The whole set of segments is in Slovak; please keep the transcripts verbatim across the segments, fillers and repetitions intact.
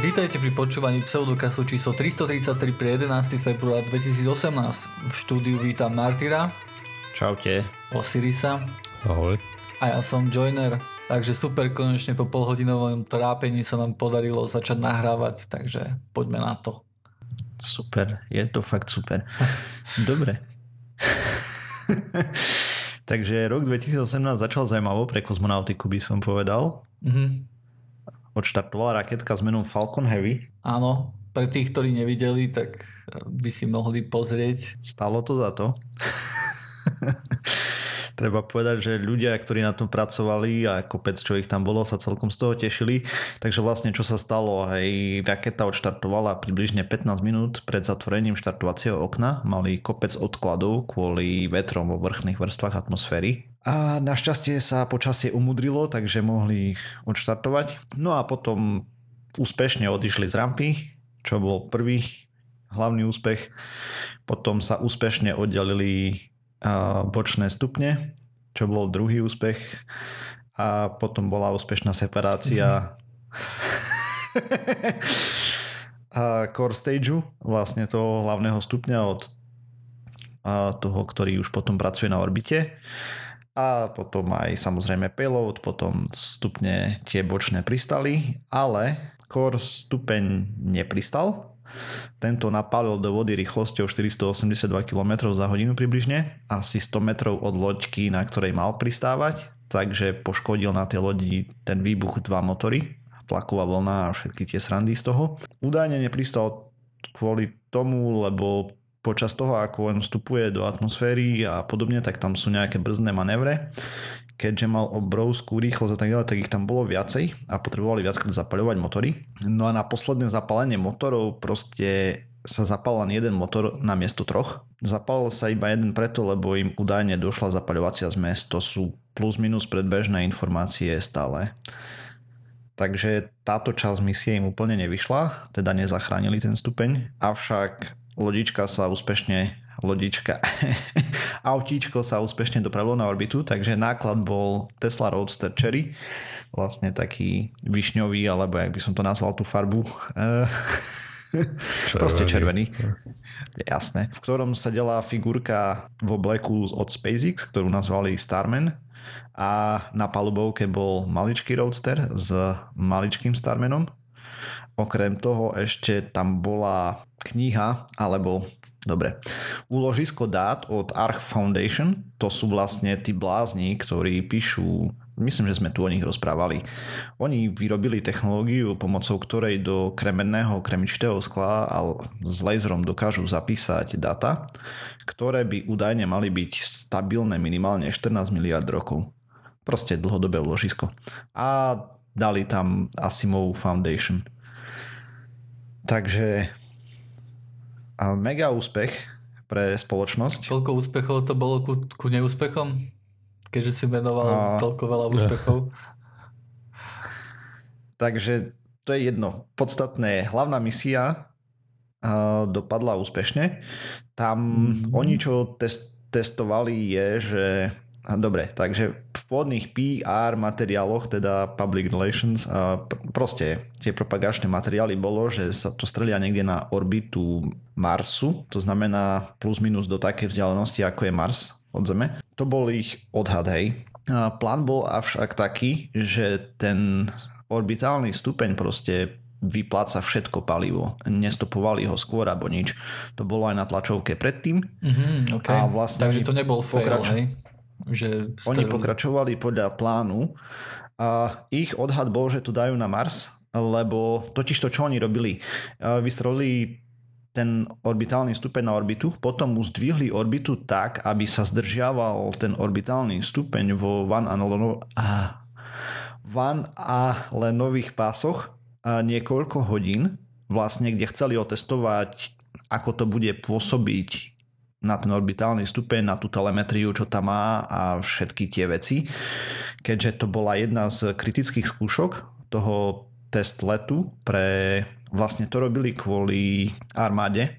Vítajte pri počúvaní pseudokastu číslo tristotridsaťtri pre jedenásteho februára dvetisícosemnásť. V štúdiu vítam Martyra. Čaute. Osirisa. Ahoj. A ja som Joiner. Takže super, konečne po polhodinovom trápení sa nám podarilo začať nahrávať, takže poďme na to. Super, je to fakt super. Dobre. Takže rok dvetisícosemnásť začal zaujímavo pre kozmonautiku, by som povedal. Mhm. Odštartovala raketka s menom Falcon Heavy. Áno, pre tých, ktorí nevideli, tak by si mohli pozrieť. Stálo to za to. Treba povedať, že ľudia, ktorí na tom pracovali a kopec, čo ich tam bolo, sa celkom z toho tešili. Takže vlastne, čo sa stalo? Hej, raketa odštartovala približne pätnásť minút pred zatvorením štartovacieho okna. Mali kopec odkladov kvôli vetrom vo vrchných vrstvách atmosféry. A našťastie sa počasie umudrilo, takže mohli ich odštartovať. No a potom úspešne odišli z rampy, čo bol prvý hlavný úspech. Potom sa úspešne oddelili bočné stupne, čo bol druhý úspech. A potom bola úspešná separácia mm-hmm. core stageu, vlastne toho hlavného stupňa od toho, ktorý už potom pracuje na orbite. A potom aj samozrejme payload, potom stupne tie bočné pristali, ale core stupeň nepristal. Tento napálil do vody rýchlosťou štyristoosemdesiatdva kilometrov za hodinu približne, asi sto metrov od loďky, na ktorej mal pristávať, takže poškodil na tej lodi ten výbuch dva motory, tlaková vlna a všetky tie srandy z toho. Údajne nepristal kvôli tomu, lebo počas toho, ako on vstupuje do atmosféry a podobne, tak tam sú nejaké brzdné manévre. Keďže mal obrovskú rýchlosť a tak ďalej, tak ich tam bolo viacej a potrebovali viackrát zapaľovať motory. No a na posledné zapálenie motorov proste sa zapal len jeden motor na miesto troch. Zapálil sa iba jeden preto, lebo im údajne došla zapaľovacia zmes. To sú plus minus predbežné informácie stále. Takže táto časť misie im úplne nevyšla, teda nezachránili ten stupeň, avšak Lodička sa úspešne, lodička, autíčko sa úspešne dopravilo na orbitu, takže náklad bol Tesla Roadster Cherry, vlastne taký višňový, alebo jak by som to nazval tú farbu, proste červený, jasné, v ktorom sedela figurka v obleku od SpaceX, ktorú nazvali Starman, a na palubovke bol maličký Roadster s maličkým Starmanom. Okrem toho ešte tam bola kniha, alebo dobre, úložisko dát od ARCH Foundation. To sú vlastne tí blázni, ktorí píšu, myslím, že sme tu o nich rozprávali. Oni vyrobili technológiu, pomocou ktorej do kremenného kremičitého skla a s laserom dokážu zapísať dáta, ktoré by údajne mali byť stabilné minimálne štrnásť miliárd rokov. Proste dlhodobé úložisko. A dali tam Asimov Foundation. Takže a mega úspech pre spoločnosť. Koľko úspechov to bolo ku, ku neúspechom? Keďže si menoval a... toľko veľa úspechov. Takže to je jedno. Podstatné, hlavná misia uh, dopadla úspešne. Tam mm. oni, čo test, testovali je, že dobre, takže v pôvodných pé er materiáloch, teda public relations, a proste tie propagačné materiály bolo, že sa to strelia niekde na orbitu Marsu, to znamená plus minus do takej vzdialenosti, ako je Mars od Zeme. To bol ich odhad, hej. A plán bol avšak taký, že ten orbitálny stupeň proste vypláca všetko palivo. Nestopovali ho skôr, alebo nič. To bolo aj na tlačovke predtým. Mm-hmm, okay. A vlastne takže to nebol fail, pokrač- hej? Že oni pokračovali podľa plánu a ich odhad bol, že to dajú na Mars, lebo totiž to, čo oni robili, vystrelili ten orbitálny stupeň na orbitu, potom mu zdvihli orbitu tak, aby sa zdržiaval ten orbitálny stupeň vo van a lenových pásoch niekoľko hodín, vlastne kde chceli otestovať, ako to bude pôsobiť na ten orbitálny stupeň, na tú telemetriu, čo tam má a všetky tie veci. Keďže to bola jedna z kritických skúšok toho test letu, pre vlastne to robili kvôli armáde,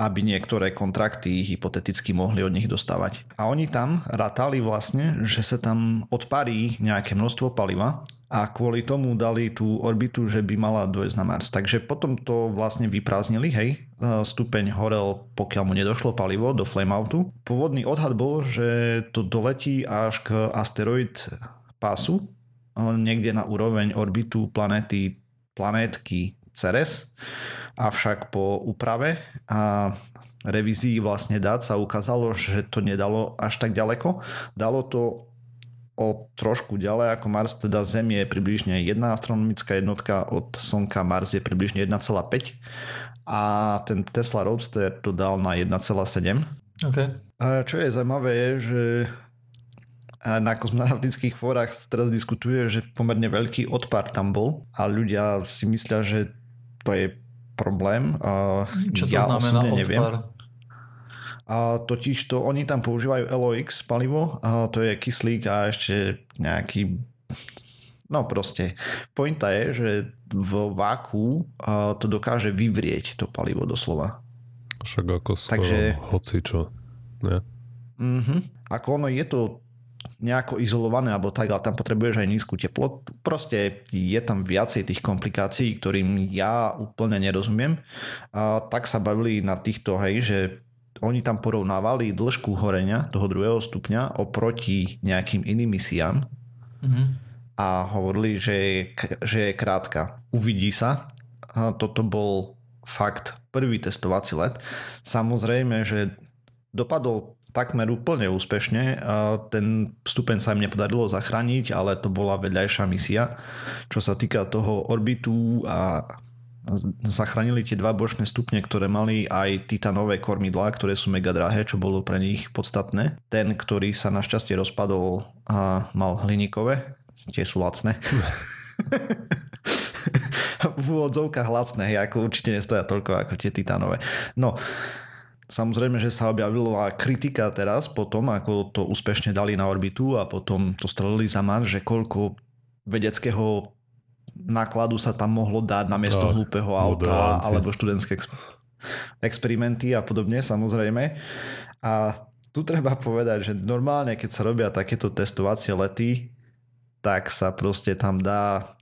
aby niektoré kontrakty hypoteticky mohli od nich dostávať. A oni tam ratali vlastne, že sa tam odparí nejaké množstvo paliva a kvôli tomu dali tú orbitu, že by mala dojsť na Mars. Takže potom to vlastne vyprázdnili, hej. Stupeň horel, pokiaľ mu nedošlo palivo do flameoutu. Pôvodný odhad bol, že to doletí až k asteroid pásu, niekde na úroveň orbitu planéty, planétky Ceres. Avšak po úprave a revízii vlastne dát sa ukázalo, že to nedalo až tak ďaleko. Dalo to o trošku ďalej ako Mars, teda Zem je približne jedna astronomická jednotka od Slnka, Mars je približne jedna celá päť a ten Tesla Roadster to dal na jedna celá sedem. Okay. Čo je zaujímavé je, že na kozmonautických fórach teraz diskutuje, že pomerne veľký odpár tam bol a ľudia si myslia, že to je problém. Čo to ja znamená odpár? Neviem. A totiž to oni tam používajú L O X palivo, a to je kyslík a ešte nejaký... No proste, pointa je, že v váku to dokáže vyvrieť to palivo doslova. Však ako sa Takže... hocičo, ne? Mm-hmm. Ako ono je to nejako izolované, alebo tak, ale tam potrebuješ aj nízku teplotu. Proste je tam viacej tých komplikácií, ktorým ja úplne nerozumiem. A tak sa bavili na týchto, hej, že oni tam porovnávali dĺžku horenia toho druhého stupňa oproti nejakým iným misiám mm-hmm. a hovorili, že je, že je krátka. Uvidí sa. A toto bol fakt prvý testovací let. Samozrejme, že dopadol takmer úplne úspešne. A ten stupeň sa im nepodarilo zachrániť, ale to bola vedľajšia misia. Čo sa týka toho orbitu a zachránili tie dva bočné stupne, ktoré mali aj titanové kormidlá, ktoré sú mega drahé, čo bolo pre nich podstatné. Ten, ktorý sa našťastie rozpadol a mal hliníkové, tie sú lacné. V úvodzovkách lacné, ako určite nestoja toľko ako tie titanové. No, samozrejme, že sa objavila kritika teraz potom, ako to úspešne dali na orbitu a potom to strelili za Mars, že koľko vedeckého nákladu sa tam mohlo dať namiesto tak, hlúpeho auta modelancie. Alebo študentské exp- experimenty a podobne, samozrejme. A tu treba povedať, že normálne, keď sa robia takéto testovacie lety, tak sa proste tam dá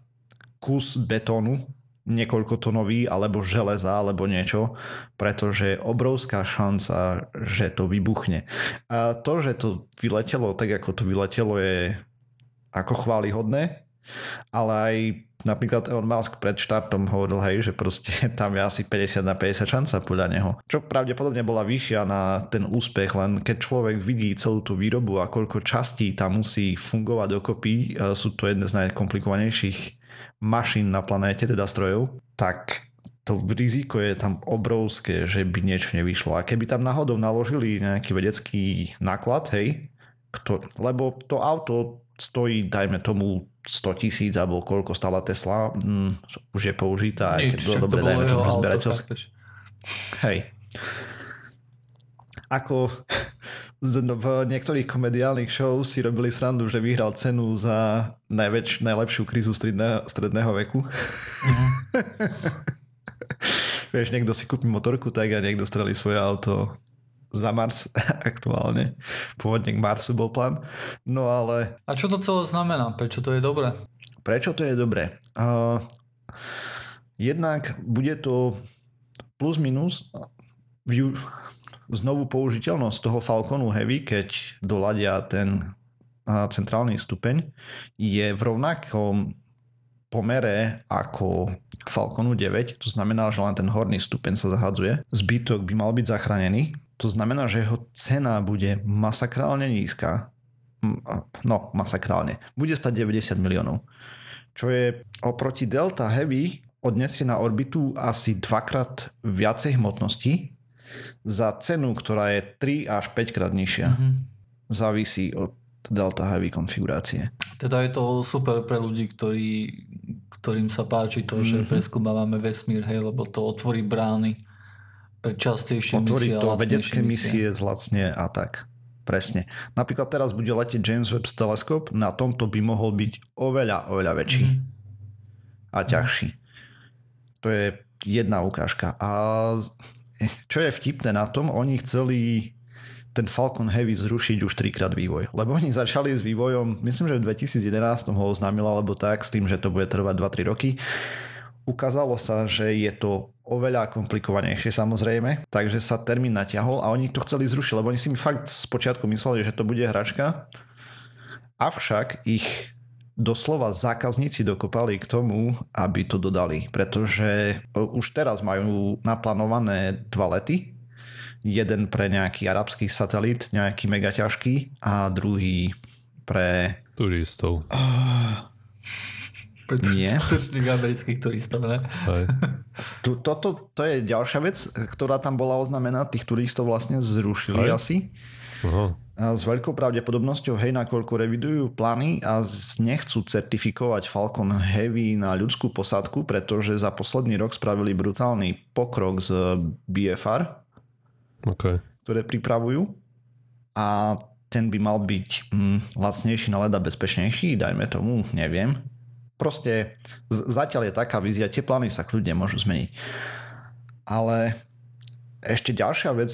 kus betónu, niekoľko tonový, alebo železa, alebo niečo, pretože je obrovská šanca, že to vybuchne. A to, že to vyletelo tak, ako to vyletelo, je ako chválihodné, ale aj napríklad Elon Musk pred štartom hovoril, hej, že proste tam je asi päťdesiat na päťdesiat šanca podľa neho. Čo pravdepodobne bola vyššia na ten úspech, len keď človek vidí celú tú výrobu a koľko častí tam musí fungovať dokopy, sú to jedné z najkomplikovanejších mašín na planéte, teda strojov, tak to riziko je tam obrovské, že by niečo nevyšlo. A keby tam náhodou naložili nejaký vedecký náklad, hej, kto, lebo to auto stojí, dajme tomu, sto tisíc alebo koľko stála Tesla, mm, už je použitá, aj keď bolo dobre, dajme tomu, že zberateľské. Hej. Ako v niektorých komediálnych show si robili srandu, že vyhral cenu za najväč, najlepšiu krízu stredného, stredného veku. Mm-hmm. Vieš, niekto si kúpi motorku tak a niekto strelí svoje auto za Mars aktuálne. Pôvodne k Marsu bol plán. No ale... A čo to celé znamená? Prečo to je dobré? Prečo to je dobré? Uh, jednak bude to plus minus view, znovu použiteľnosť toho Falconu Heavy, keď doladia ten uh, centrálny stupeň, je v rovnakom pomere ako Falconu deväť. To znamená, že len ten horný stupeň sa zahadzuje. Zbytok by mal byť zachránený. To znamená, že jeho cena bude masakrálne nízka. No, masakrálne. Bude stať deväťdesiat miliónov. Čo je oproti Delta Heavy odnesie na orbitu asi dvakrát viacej hmotnosti za cenu, ktorá je tri až päť krát nižšia. Mm-hmm. Závisí od Delta Heavy konfigurácie. Teda je to super pre ľudí, ktorí, ktorým sa páči to, mm-hmm. že preskúmavame vesmír, hej, lebo to otvorí brány. Častejšie misie, to vedecké misie zlacne a tak. Presne. Napríklad teraz bude letieť James Webb teleskop, na tomto by mohol byť oveľa, oveľa väčší. Mm. A ťažší. To je jedna ukážka. A čo je vtipné na tom, oni chceli ten Falcon Heavy zrušiť už trikrát vývoj. Lebo oni začali s vývojom, myslím, že v dvetisíc jedenásť ho oznámila, alebo tak, s tým, že to bude trvať dva tri roky. Ukázalo sa, že je to oveľa komplikovanejšie samozrejme, takže sa termín natiahol a oni to chceli zrušiť, lebo oni si mi fakt spočiatku mysleli, že to bude hračka, avšak ich doslova zákazníci dokopali k tomu, aby to dodali, pretože už teraz majú naplánované dva lety, jeden pre nejaký arabský satelit, nejaký megaťažký a druhý pre... turistov. Uh... Tučných amerických turistov, ne? Toto to je ďalšia vec, ktorá tam bola oznamená, tých turistov vlastne zrušili aj asi. Aha. A s veľkou pravdepodobnosťou, hej, nakoľko revidujú plány a nechcú certifikovať Falcon Heavy na ľudskú posádku, pretože za posledný rok spravili brutálny pokrok z bé ef er, okay, ktoré pripravujú a ten by mal byť mm, lacnejší, na leda bezpečnejší, dajme tomu, neviem. Proste zatiaľ je taká vízia, tie plány sa kľudne môžu zmeniť. Ale ešte ďalšia vec,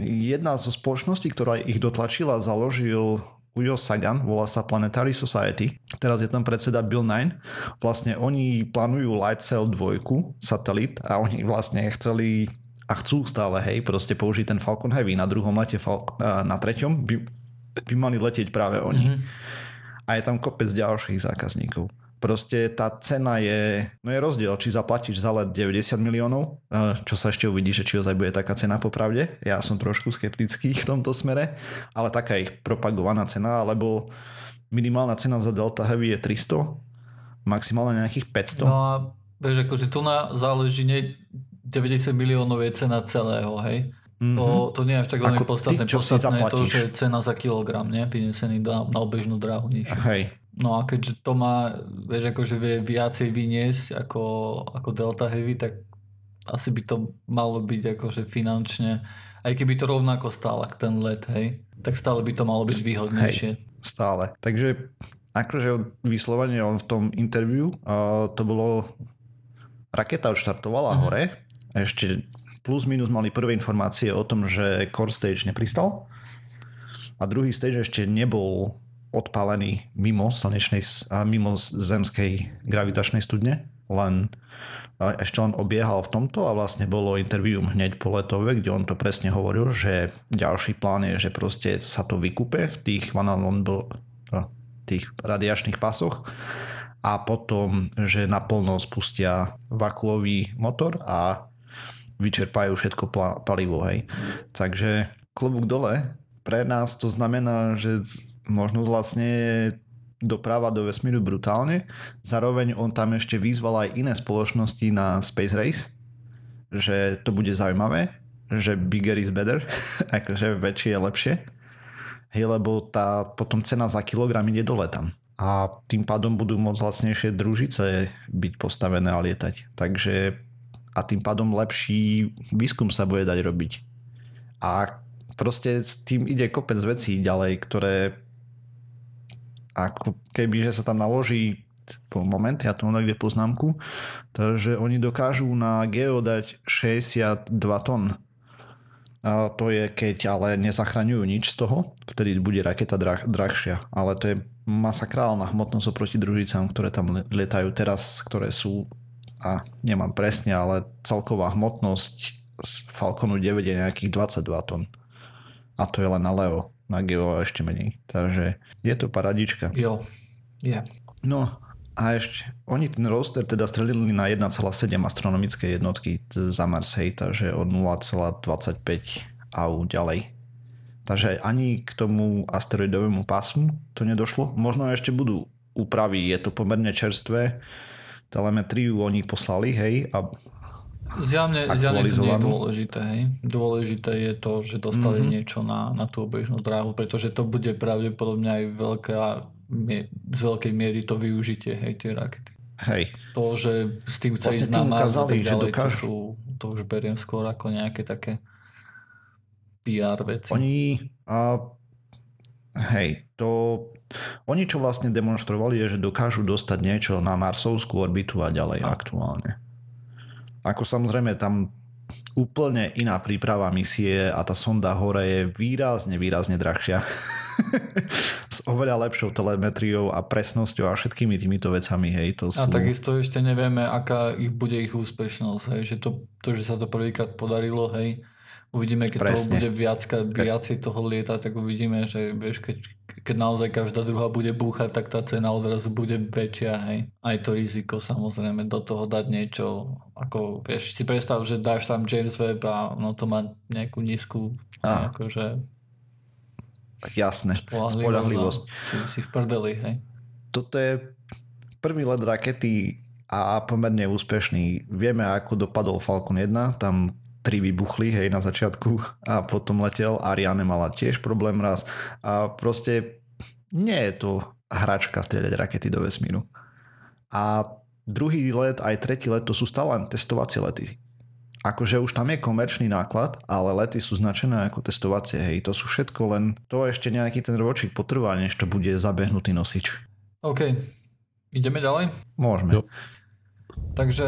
jedna zo spoločností, ktorá ich dotlačila, založil Ujo Sagan, volá sa Planetary Society. Teraz je tam predseda Bill Nye. Vlastne oni plánujú LightSail dva satelit a oni vlastne chceli a chcú stále, hej, proste použiť ten Falcon Heavy. Na druhom lete, na treťom by, by mali letieť práve oni. Mm-hmm. A je tam kopec ďalších zákazníkov. Proste tá cena je, no je rozdiel, či zaplatíš za let deväťdesiat miliónov, čo sa ešte uvidí, že či ozaj bude taká cena popravde. Ja som trošku skeptický v tomto smere, ale taká je ich propagovaná cena, lebo minimálna cena za Delta Heavy je tristo, maximálne nejakých päťsto. No a vieš, akože tu na záleží, nie, deväťdesiat miliónov je cena celého, hej? Mm-hmm. To, to nie je až tak veľmi podstatné. Ty, podstatné je to, že je cena za kilogram, nie? Vynesený na, na obežnú dráhu nižšiu. Hej. No a keďže to má, vieš, akože vie viacej vyniesť ako, ako Delta Heavy, tak asi by to malo byť akože finančne, aj keby to rovnako stále ten let, hej, tak stále by to malo byť výhodnejšie. Hej, stále. Takže akože vyslovene on v tom interviu, uh, to bolo, raketa odštartovala hore, uh-huh, ešte plus minus mali prvé informácie o tom, že core stage nepristal a druhý stage ešte nebol odpálený mimo slnečnej, mimo zemskej gravitačnej studne, len ešte len obiehal v tomto a vlastne bolo interview hneď po letove, kde on to presne hovoril, že ďalší plán je, že proste sa to vykúpe v tých, tých radiačných pasoch a potom, že naplno spustia vakuový motor a vyčerpajú všetko palivo, hej. Takže klobúk dole. Pre nás to znamená, že možno vlastne doprava do vesmíru brutálne. Zároveň on tam ešte vyzval aj iné spoločnosti na Space Race, že to bude zaujímavé, že bigger is better, akože väčšie je lepšie. Hej, lebo tá potom cena za kilogram ide dole tam. A tým pádom budú môcť lacnejšie družice byť postavené a lietať. Takže a tým pádom lepší výskum sa bude dať robiť. A proste s tým ide kopec vecí ďalej, ktoré ako kebyže sa tam naloží po moment, ja tu mám niekde poznámku, takže oni dokážu na geo dať šesťdesiatdva tón. A to je, keď ale nezachraňujú nič z toho, vtedy bude raketa drah, drahšia. Ale to je masakrálna hmotnosť oproti družicám, ktoré tam lietajú teraz, ktoré sú, a nemám presne, ale celková hmotnosť z Falconu deväť je nejakých dvadsaťdva tón. A to je len na Leo, na Geo ešte menej. Takže je to paradička. Jo, je. Yeah. No a ešte, oni ten roadster teda strelili na jedna celá sedem astronomické jednotky za Mars, hej, takže od nula celá dvadsaťpäť au ďalej. Takže ani k tomu asteroidovému pásmu to nedošlo. Možno ešte budú úpravy, je to pomerne čerstvé. Telemetriu oni poslali, hej, a Zjavne, zjavne to nie je dôležité. Hej. Dôležité je to, že dostali mm-hmm. niečo na, na tú obežnú dráhu, pretože to bude pravdepodobne aj veľká, z veľkej miery to využitie, hej, tie rakety. Hej. To, že s tým chce ísť na Mars a tak ďalej, to, sú, to už beriem skôr ako nejaké také pé er veci. Oni, uh, hej, to, oni čo vlastne demonstrovali je, že dokážu dostať niečo na marsovskú orbitu a ďalej a. aktuálne. Ako samozrejme tam úplne iná príprava misie a tá sonda hore je výrazne, výrazne drahšia. S oveľa lepšou telemetriou a presnosťou a všetkými týmito vecami. Hej, to sú... A takisto ešte nevieme, aká ich bude ich úspešnosť. Hej, že to, to, že sa to prvýkrát podarilo, hej, uvidíme, keď toho bude viacka, viacej toho lieta, tak uvidíme, že vieš, keď, keď naozaj každá druhá bude búchať, tak tá cena odrazu bude väčšia. Hej. Aj to riziko, samozrejme, do toho dať niečo, ako vieš, si predstav, že dáš tam James Webb a ono to má nejakú nízku, ah. akože... Tak jasné, spolahlivosť. spolahlivosť. Si, si v prdeli, hej. Toto je prvý let rakety a pomerne úspešný. Vieme, ako dopadol Falcon one, tam tri vybuchli, hej, na začiatku a potom letel. Ariane mala tiež problém raz a proste nie je to hračka strieľať rakety do vesmíru. A druhý let, aj tretí let, to sú stále len testovacie lety. Akože už tam je komerčný náklad, ale lety sú značené ako testovacie, hej, to sú všetko len, to ešte nejaký ten ročík potrvá, než to bude zabehnutý nosič. OK, ideme ďalej? Môžeme. Jo. Takže...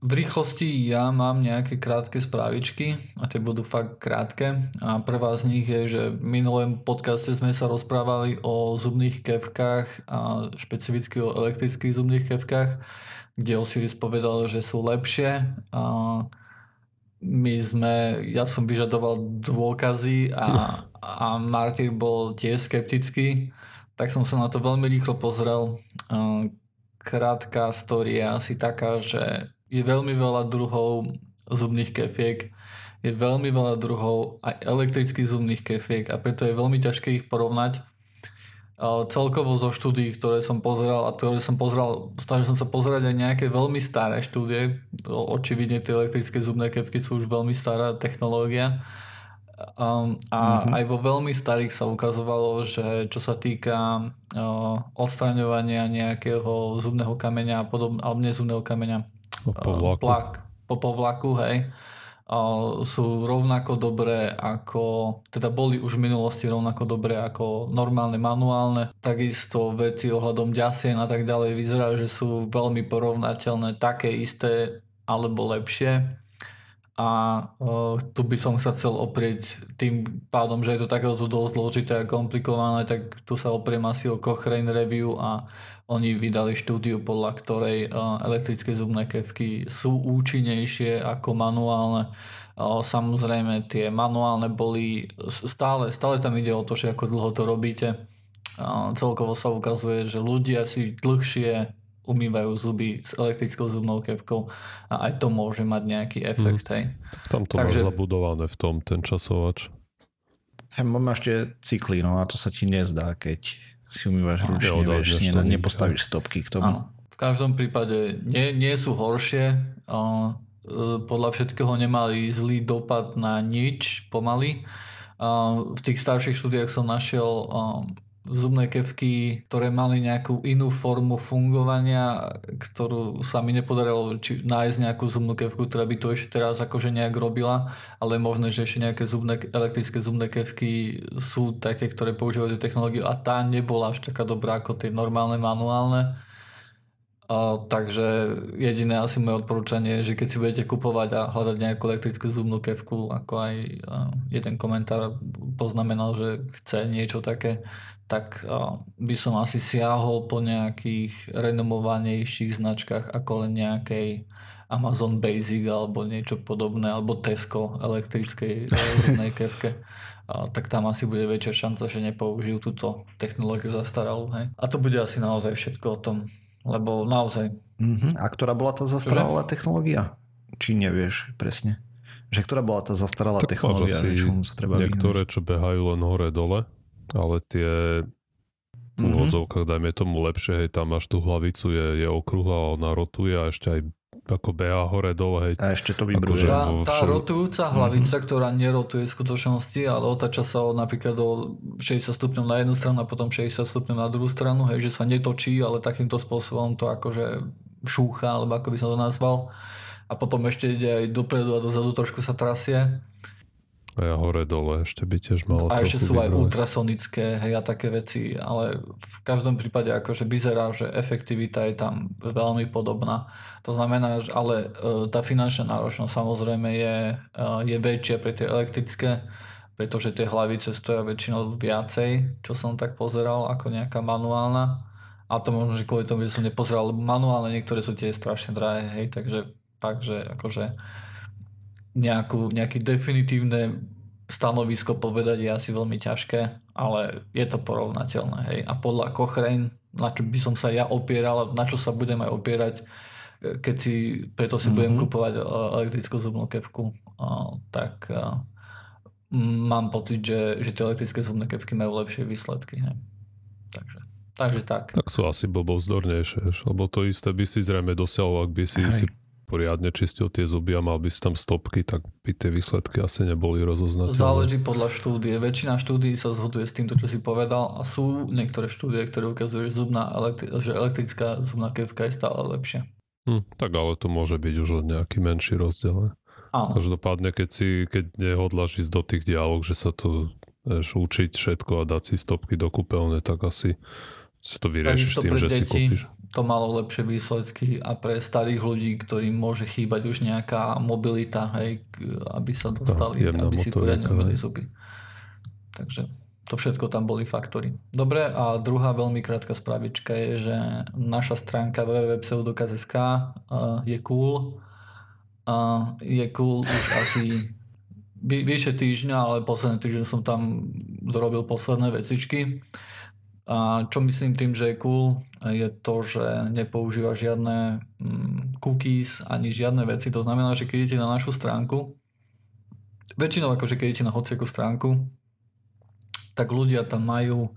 V rýchlosti ja mám nejaké krátke správičky a tie budú fakt krátke a prvá z nich je, že v minulom podcaste sme sa rozprávali o zubných kevkách a špecificky o elektrických zubných kevkách, kde Osiris povedal, že sú lepšie a my sme, ja som vyžadoval dôkazy a, a Martin bol tiež skeptický, tak som sa na to veľmi rýchlo pozrel. Krátka story je asi taká, že je veľmi veľa druhov zubných kefiek, je veľmi veľa druhov aj elektrických zubných kefiek a preto je veľmi ťažké ich porovnať. Celkovo zo štúdií, ktoré som pozeral a ktoré som pozeral, snažil som sa pozerať aj nejaké veľmi staré štúdie, očividne tie elektrické zubné kefky sú už veľmi stará technológia a mm-hmm. aj vo veľmi starých sa ukazovalo, že čo sa týka odstraňovania nejakého zubného kameňa a podobne, alebo nezubného kameňa, po vlaku. Po vlaku, hej, sú rovnako dobré ako, teda boli už v minulosti rovnako dobré ako normálne manuálne. Takisto veci ohľadom ďasien a tak ďalej vyzerá, že sú veľmi porovnateľné, také isté alebo lepšie. A tu by som sa chcel oprieť tým pádom, že je to takéto dosť zložité a komplikované, tak tu sa opriem asi o Cochrane Review a oni vydali štúdiu, podľa ktorej elektrické zubné kefky sú účinnejšie ako manuálne. Samozrejme tie manuálne boli stále, stále tam ide o to, že ako dlho to robíte. Celkovo sa ukazuje, že ľudia si dlhšie umývajú zuby s elektrickou zubnou kefkou a aj to môže mať nejaký efekt. Mm. Tam to Takže... má zabudované v tom ten časovač. Hej, mám ešte cykly, no a to sa ti nezdá, keď si umývaš ručne, no, vieš, ne, nepostavíš stopky k tomu. Áno. V každom prípade nie, nie sú horšie. Uh, podľa všetkého nemali zlý dopad na nič, pomaly. Uh, v tých starších štúdiách som našiel uh, zubné kefky, ktoré mali nejakú inú formu fungovania, ktorú sa mi nepodarilo či nájsť nejakú zubnú kefku, ktorá by to ešte teraz akože nejak robila, ale možno, že ešte nejaké zubné, elektrické zubné kefky sú také, ktoré používajú technológiu a tá nebola až taká dobrá ako tie normálne manuálne. A, takže jediné asi moje odporúčanie je, že keď si budete kupovať a hľadať nejakú elektrickú zubnú kefku, ako aj a, jeden komentár poznamenal, že chce niečo také, tak a, by som asi siahol po nejakých renomovanejších značkách ako len nejakej Amazon Basic alebo niečo podobné, alebo Tesco elektrickej zubnej kefke. A tak tam asi bude väčšia šanca, že nepoužijú túto technológiu zastaralú. Hej. A to bude asi naozaj všetko o tom. Lebo naozaj. Mm-hmm. A ktorá bola tá zastaralá technológia? Či nevieš presne? Že ktorá bola tá zastaralá tak technológia? Že čomu sa treba niektoré, vyhnúť? Čo behajú len hore-dole, ale tie v úvodzovkách, mm-hmm. dajme tomu lepšie, hej, tam máš tú hlavicu, je, je okrúhla, ona rotuje a ešte aj ako beha hore-dole. Hej, a ešte to vybruje. Tá, tá všel... rotujúca hlavica, mm-hmm. ktorá nerotuje v skutočnosti, ale otáča sa napríklad do šesťdesiat stupňov na jednu stranu a potom šesťdesiat stupňov na druhú stranu, hej, že sa netočí, ale takýmto spôsobom to akože šúcha, alebo ako by som to nazval. A potom ešte ide aj dopredu a dozadu trošku sa trasie. A hore dole ešte by tiež malo. A ešte sú vybrať aj ultrasonické, hej, a také veci, ale v každom prípade akože vyzerá, že efektivita je tam veľmi podobná. To znamená, že ale tá finančná náročnosť samozrejme je, je väčšia pre tie elektrické, pretože tie hlavice stoja väčšinou viacej, čo som tak pozeral, ako nejaká manuálna. A to možno, že kvôli tomu, že som nepozeral manuálne, niektoré sú tie strašne drahé, hej, takže takže akože nejakú, nejaké definitívne stanovisko povedať je asi veľmi ťažké, ale je to porovnateľné, hej. A podľa Cochrane, na čo by som sa ja opieral, na čo sa budem aj opierať, keď si, preto si mm-hmm. budem kupovať elektrickú zubnú kevku, tak mám pocit, že, že tie elektrické zubné kevky majú lepšie výsledky, hej. Takže takže tak. Tak sú asi blbovzdornejšie, lebo to isté by si zrejme dosiahol, ak by si poriadne čistil tie zuby a mal by si tam stopky, tak by tie výsledky asi neboli rozoznateľné. Záleží podľa štúdie. Väčšina štúdií sa zhoduje s týmto, čo si povedal, a sú niektoré štúdie, ktoré ukazujú, že, zubná elektri- že elektrická zubná kevka je stále lepšia. Hm, tak ale to môže byť už nejaký menší rozdiel. Áno. Každopádne, keď si keď nehodláš ísť do tých dialog, že sa to vieš, učiť všetko a dať si stopky do kúpeľne, tak asi sa to vyriešiš tým, že deti si kúpiš. To malo lepšie výsledky a pre starých ľudí, ktorým môže chýbať už nejaká mobilita, hej, aby sa dostali, tá, aby si poriadne umili zuby. Takže to všetko tam boli faktory. Dobre, a druhá veľmi krátka spravička je, že naša stránka w w w dot pseudokaz dot s k je cool. Je cool už asi vyše týždňa, ale posledný týždeň som tam dorobil posledné vecičky. A čo myslím tým, že je cool, je to, že nepoužíva žiadne cookies ani žiadne veci. To znamená, že keď idete na našu stránku, väčšinou akože keď idete na hociakú stránku, tak ľudia tam majú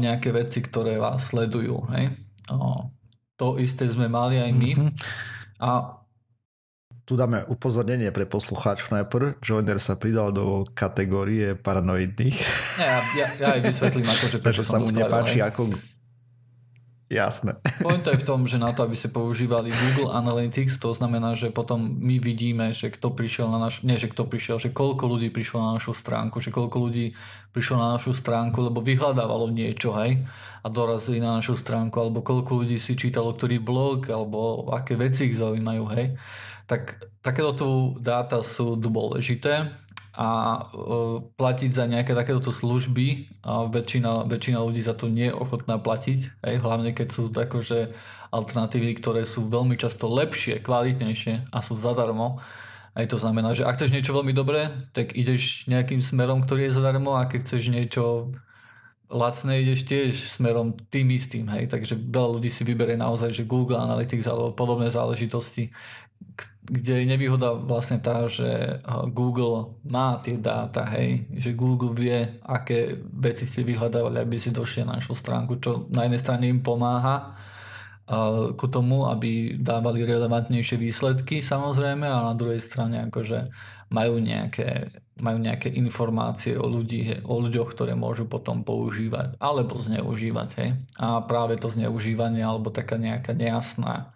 nejaké veci, ktoré vás sledujú. Hej? To isté sme mali aj my. A tu dáme upozornenie pre poslucháčov najprv. Joiner sa pridal do kategórie paranoidných. Ja, ja, ja aj vysvetlím, akože prečo som sa mu nepáči, ako... Jasné. Pointa je v tom, že na to, aby ste používali Google Analytics, to znamená, že potom my vidíme, že kto prišiel na našu... Nie, že kto prišiel, že koľko ľudí prišlo na našu stránku, že koľko ľudí prišlo na našu stránku, lebo vyhľadávalo niečo, hej, a dorazili na našu stránku, alebo koľko ľudí si čítalo ktorý blog, alebo aké veci ich zaujímajú, hej. Tak takéto tu dáta sú dôležité a e, platiť za nejaké takéto služby a väčšina, väčšina ľudí za to nie je ochotná platiť, hej, hlavne keď sú takože alternatívy, ktoré sú veľmi často lepšie, kvalitnejšie a sú zadarmo. Aj to znamená, že ak chceš niečo veľmi dobré, tak ideš nejakým smerom, ktorý je zadarmo, a keď chceš niečo lacné, ideš tiež smerom tým istým, hej, takže veľa ľudí si vyberie naozaj, že Google Analytics alebo podobné záležitosti, kde je nevýhoda vlastne tá, že Google má tie dáta, hej, že Google vie, aké veci ste vyhľadávali, aby si došli na našu stránku, čo na jednej strane im pomáha ku tomu, aby dávali relevantnejšie výsledky samozrejme, a na druhej strane akože majú nejaké, majú nejaké informácie o ľudí, o ľuďoch, ktoré môžu potom používať alebo zneužívať, hej. A práve to zneužívanie alebo taká nejaká nejasná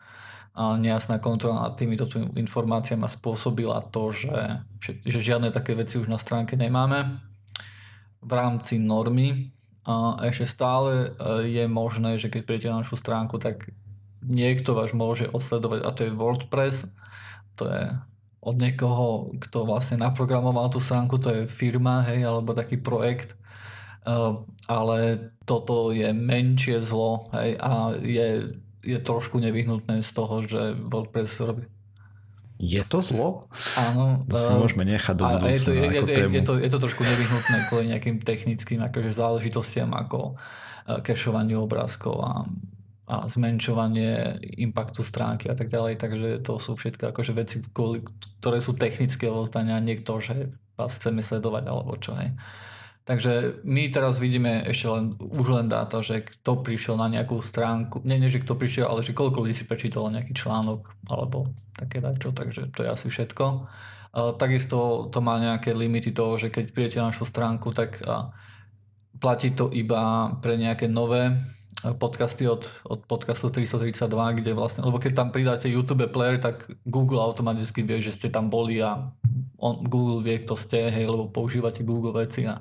a nejasná kontrola nad týmito informáciami spôsobila to, že, že žiadne také veci už na stránke nemáme. V rámci normy a ešte stále je možné, že keď príjete na našu stránku, tak niekto vás môže odsledovať, a to je WordPress. To je od niekoho, kto vlastne naprogramoval tú stránku, to je firma, hej, alebo taký projekt. Ale toto je menšie zlo, hej, a je je trošku nevyhnutné z toho, že WordPress robí. Je to zlo? Áno. Si uh, môžeme nechať do budúcna, je to, je, ako je, tému. Je to, je to trošku nevyhnutné kvôli nejakým technickým akože záležitostiam ako kešovanie obrázkov a, a zmenšovanie impaktu stránky a tak ďalej. Takže to sú všetko akože veci, kvôli, ktoré sú technické ozdania. Niekto, že vás chceme sledovať alebo čo, hej. Takže my teraz vidíme ešte len, už len dáta, že kto prišiel na nejakú stránku, nie, nie, že kto prišiel, ale že koľko ľudí si prečítalo nejaký článok alebo také dačo, takže to je asi všetko. Uh, takisto to má nejaké limity toho, že keď príjete na našu stránku, tak uh, platí to iba pre nejaké nové podcasty od, od podcastu tristotridsaťdva, kde vlastne, lebo keď tam pridáte YouTube player, tak Google automaticky vie, že ste tam boli a on, Google vie, kto ste, hej, lebo používate Google veci a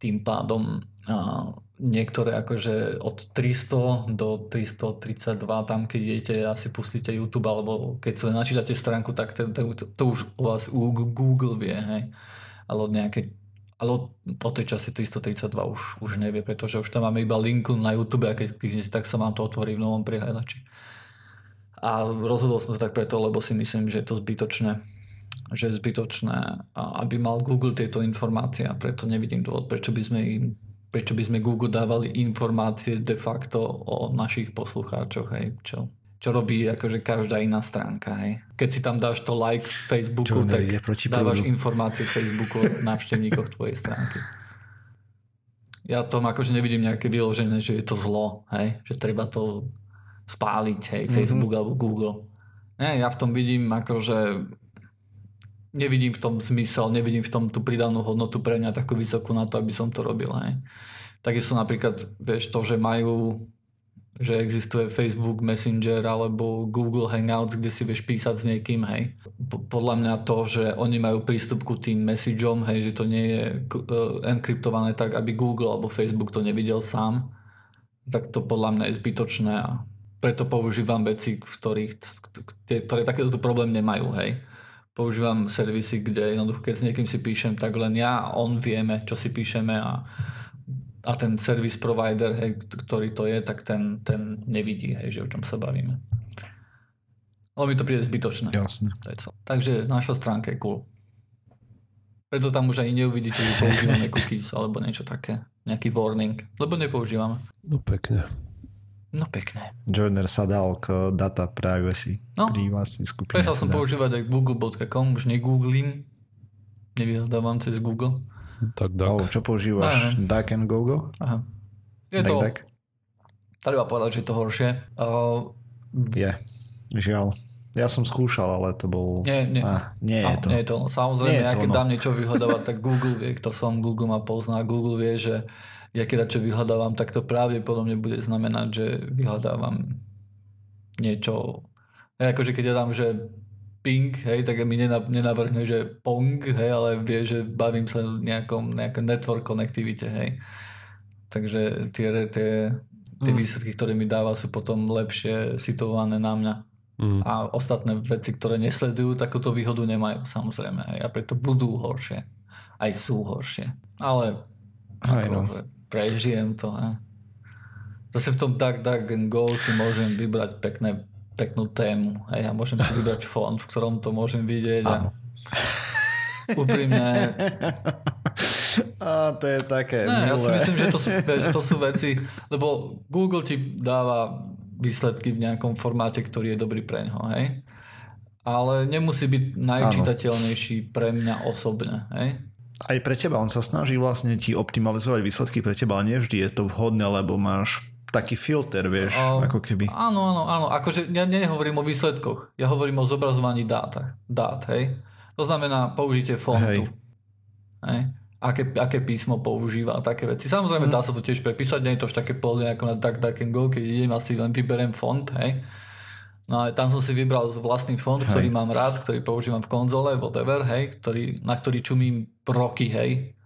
tým pádom a niektoré akože od tristo do tristotridsaťdva, tam keď idete a si pustíte YouTube alebo keď sa načítate stránku, tak to, to, to už u vás u Google vie, hej. Ale od nejakej, ale po tej časti tristotridsaťdva už, už nevie, pretože už tam máme iba linku na YouTube a keď kliknete, tak sa vám to otvorí v novom prehľadači. A rozhodol som sa tak preto, lebo si myslím, že je to zbytočné. Že je zbytočné, aby mal Google tieto informácie a preto nevidím dôvod, prečo by sme im, prečo by sme Google dávali informácie de facto o našich poslucháčoch, hej, čo, čo robí akože každá iná stránka, hej. Keď si tam dáš to like Facebooku, tak dávaš informácie Facebooku o návštevníkoch tvojej stránky. Ja tom akože nevidím nejaké vyložené, že je to zlo, hej, že treba to spáliť, hej, Facebook mm-hmm. alebo Google. Nie, ja v tom vidím akože nevidím v tom zmysel, nevidím v tom tú pridanú hodnotu pre mňa takú vysokú na to, aby som to robil, hej. Takisto napríklad, vieš, to, že majú, že existuje Facebook Messenger alebo Google Hangouts, kde si vieš písať s niekým, hej. Podľa mňa to, že oni majú prístup ku tým messageom, hej, že to nie je enkryptované tak, aby Google alebo Facebook to nevidel sám, tak to podľa mňa je zbytočné a preto používam veci, ktorých, ktoré takéto problém nemajú, hej. Používam servisy, kde jednoducho, keď s niekým si píšem, tak len ja a on vieme, čo si píšeme a, a ten service provider, hej, ktorý to je, tak ten, ten nevidí, hej, že o čom sa bavíme. Ale mi to príde zbytočné. Jasne. Takže naša stránka je cool. Preto tam už aj neuvidíte, že používame cookies alebo niečo také, nejaký warning, lebo nepoužívame. No pekne. No pekné. Joiner sa dal k data privacy. No, presal som teda používať aj google bodka com, už negooglim, nevyhľadávam cez Google. Tak, tak. Oh, čo používaš? Ne, ne. Duck and Google? Aha. Je duck, to, duck? Treba povedať, že je to horšie. Uh, je, žiaľ. Ja som skúšal, ale to bol... Nie, nie. Ah, nie, no, je to. nie je to. Samozrejme, nie je ja to, keď no. dám niečo vyhľadávať, tak Google vie, kto som, Google ma pozná, Google vie, že ja keď čo vyhľadávam, tak to pravdepodobne bude znamenať, že vyhľadávam niečo. Ja akože keď ja dám, že ping, hej, tak mi nenavrhne, že pong, hej, ale vie, že bavím sa nejakom, nejakom network connectivite, hej. Takže tie, tie, tie mm. výsledky, ktoré mi dáva, sú potom lepšie situované na mňa. Mm. A ostatné veci, ktoré nesledujú, takúto výhodu nemajú, samozrejme. Hej. A preto budú horšie. Aj sú horšie. Ale aj no. Prežijem to. He. Zase v tom DuckDuckGo si môžem vybrať pekné, peknú tému. Hej, a môžem si vybrať fond, v ktorom to môžem vidieť. A... Úprimne. A to je také ne, milé. Ja si myslím, že to sú, to sú veci, lebo Google ti dáva výsledky v nejakom formáte, ktorý je dobrý pre ňo. Hej? Ale nemusí byť najčítateľnejší pre mňa osobne. Hej? Aj pre teba. On sa snaží vlastne ti optimalizovať výsledky pre teba, ale nevždy je to vhodné, lebo máš taký filter, vieš, um, ako keby. Áno, áno, áno. Akože ja nehovorím o výsledkoch. Ja hovorím o zobrazovaní dát, dát, hej. To znamená použitie fontu. Hej. Hej. Aké, aké písmo používa a také veci. Samozrejme, hmm. dá sa to tiež prepísať. Nie je to už také pohodlné ako na DuckDuckGo, keď idem asi len vyberiem font, hej. No ale tam som si vybral vlastný fond, hej, ktorý mám rád, ktorý používam v konzole, whatever, hej, ktorý, na ktorý čumím roky, hej.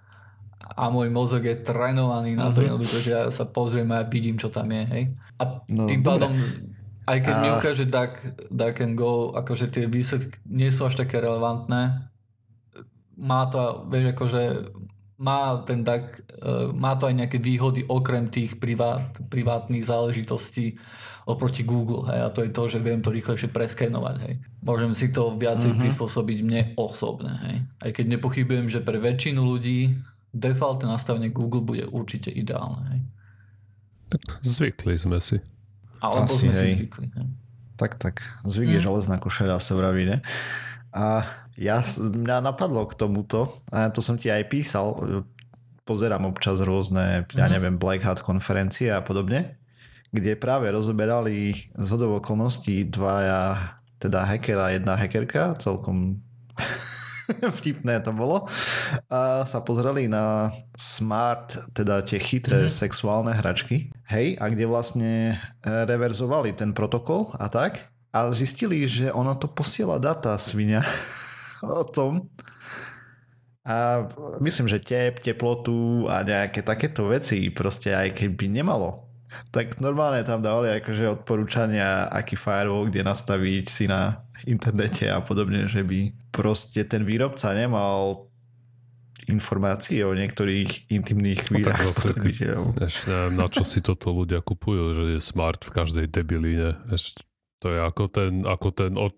A môj mozog je trénovaný uh-huh. na to jednoducho, že ja sa pozriem a ja vidím, čo tam je, hej. A no, tým pádom, dobre. aj keď a... mi ukáže duck, duck and go, akože tie výsledky nie sú až také relevantné, má to, vieš, akože má ten duck, má to aj nejaké výhody okrem tých privát, privátnych záležitostí oproti Google, hej, a to je to, že viem to rýchlejšie preskenovať, hej. Môžem si to viacej uh-huh. prispôsobiť mne osobne, hej. Aj keď nepochybujem, že pre väčšinu ľudí defaultné nastavenie Google bude určite ideálne, hej. Tak zvykli sme si. Alebo Asi, sme hej. si zvykli, hej. Tak, tak. Zvyk je mm. železná košeľa, sa vraví, ne? A ja, mňa napadlo k tomuto, a to som ti aj písal, pozerám občas rôzne, ja neviem, Black Hat konferencie a podobne, kde práve rozoberali zhodou okolností dvaja, teda hacker a jedna hackerka, celkom vtipné to bolo, a sa pozreli na smart, teda tie chytré mm-hmm. sexuálne hračky, hej, a kde vlastne reverzovali ten protokol a tak, a zistili, že ono to posiela data, svinia, o tom. A myslím, že tep, teplotu a nejaké takéto veci proste aj keby nemalo. Tak normálne tam dávali akože odporúčania, aký firewall, kde nastaviť si na internete a podobne, že by proste ten výrobca nemal informácie o niektorých intimných chvíľach no, spotrebiteľov. Na čo si toto ľudia kupujú, že je smart v každej debilíne. Ešte, to je ako ten... Ako ten od...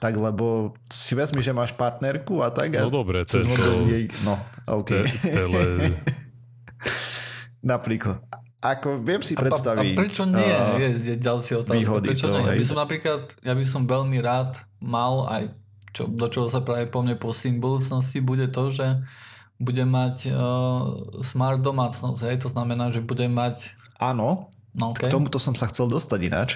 Tak lebo si vezmi, že máš partnerku a tak. No dobre, to je jej... No, ok. Te, tele... Napríklad. Ako viem si predstaviť... A, a prečo nie? Uh, je, je ďalšia otázka. Výhody prečo to, nie? Ja by som napríklad, ja by som veľmi rád mal aj, čo, do čoho sa práve po mne posím v budúcnosti, bude to, že budem mať uh, smart domácnosť. Hej? To znamená, že budem mať... Áno. No, okay. K tomuto som sa chcel dostať ináč.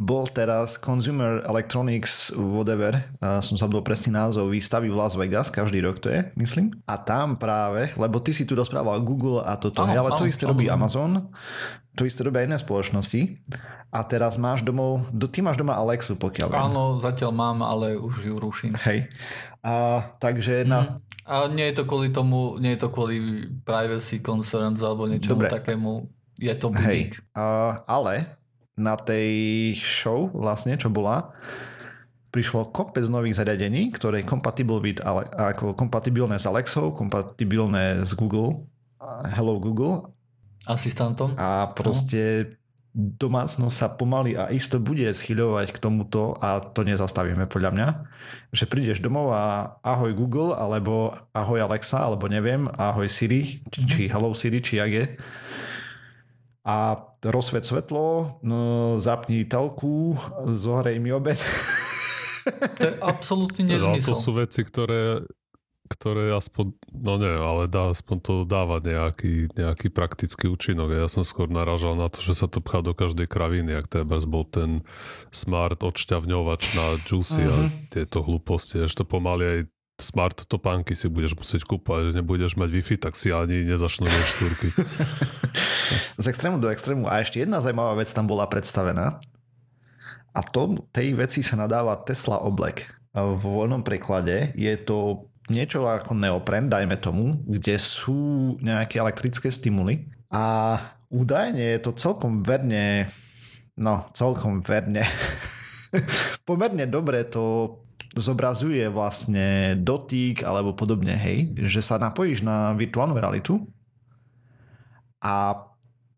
Bol teraz Consumer Electronics whatever, a som sa bol presný názov, výstavy v Las Vegas, každý rok to je, myslím. A tam práve, lebo ty si tu rozprával Google a toto, aho, hej, ale aho, to isté aho, robí aho. Amazon, to isté robia iné spoločnosti. A teraz máš domov, ty máš doma Alexu, pokiaľ viem. Áno, zatiaľ mám, ale už ju ruším. Hej. A takže na... Mm. A nie je to kvôli tomu, nie je to kvôli privacy concerns alebo niečomu dobre. Takému, je to budík. Uh, ale... Na tej show vlastne, čo bola, prišlo kopec nových zariadení, ktoré je ako kompatibilné s Alexou, kompatibilné s Google, Hello Google. Asistentom. A proste no. Domácnosť sa pomaly a isto bude schyľovať k tomuto a to nezastavíme podľa mňa. Že prídeš domov a ahoj Google, alebo ahoj Alexa, alebo neviem, ahoj Siri, či Hello Siri, či jak je. A rozsvet svetlo, no, zapni telku, zohrej mi obed. To je absolútne nezmysel. No, to sú veci, ktoré, ktoré aspoň, no nie, ale dá, aspoň to dáva nejaký, nejaký praktický účinok. Ja som skôr naražal na to, že sa to pchá do každej kraviny, ak teda bol ten smart odšťavňovač na juicy uh-huh. a tieto hlúposti. Ešte pomaly aj smart topánky si budeš musieť kúpať. Nebudeš mať Wi-Fi, tak si ani nezačnú mať štúrky. Z extrému do extrému. A ešte jedna zaujímavá vec tam bola predstavená. A tom, tej veci sa nadáva Tesla oblek. V voľnom preklade je to niečo ako neopren, dajme tomu, kde sú nejaké elektrické stimuly. A údajne je to celkom verne, no celkom verne, pomerne dobre to zobrazuje vlastne dotýk alebo podobne, hej. Že sa napojíš na virtuálnu realitu a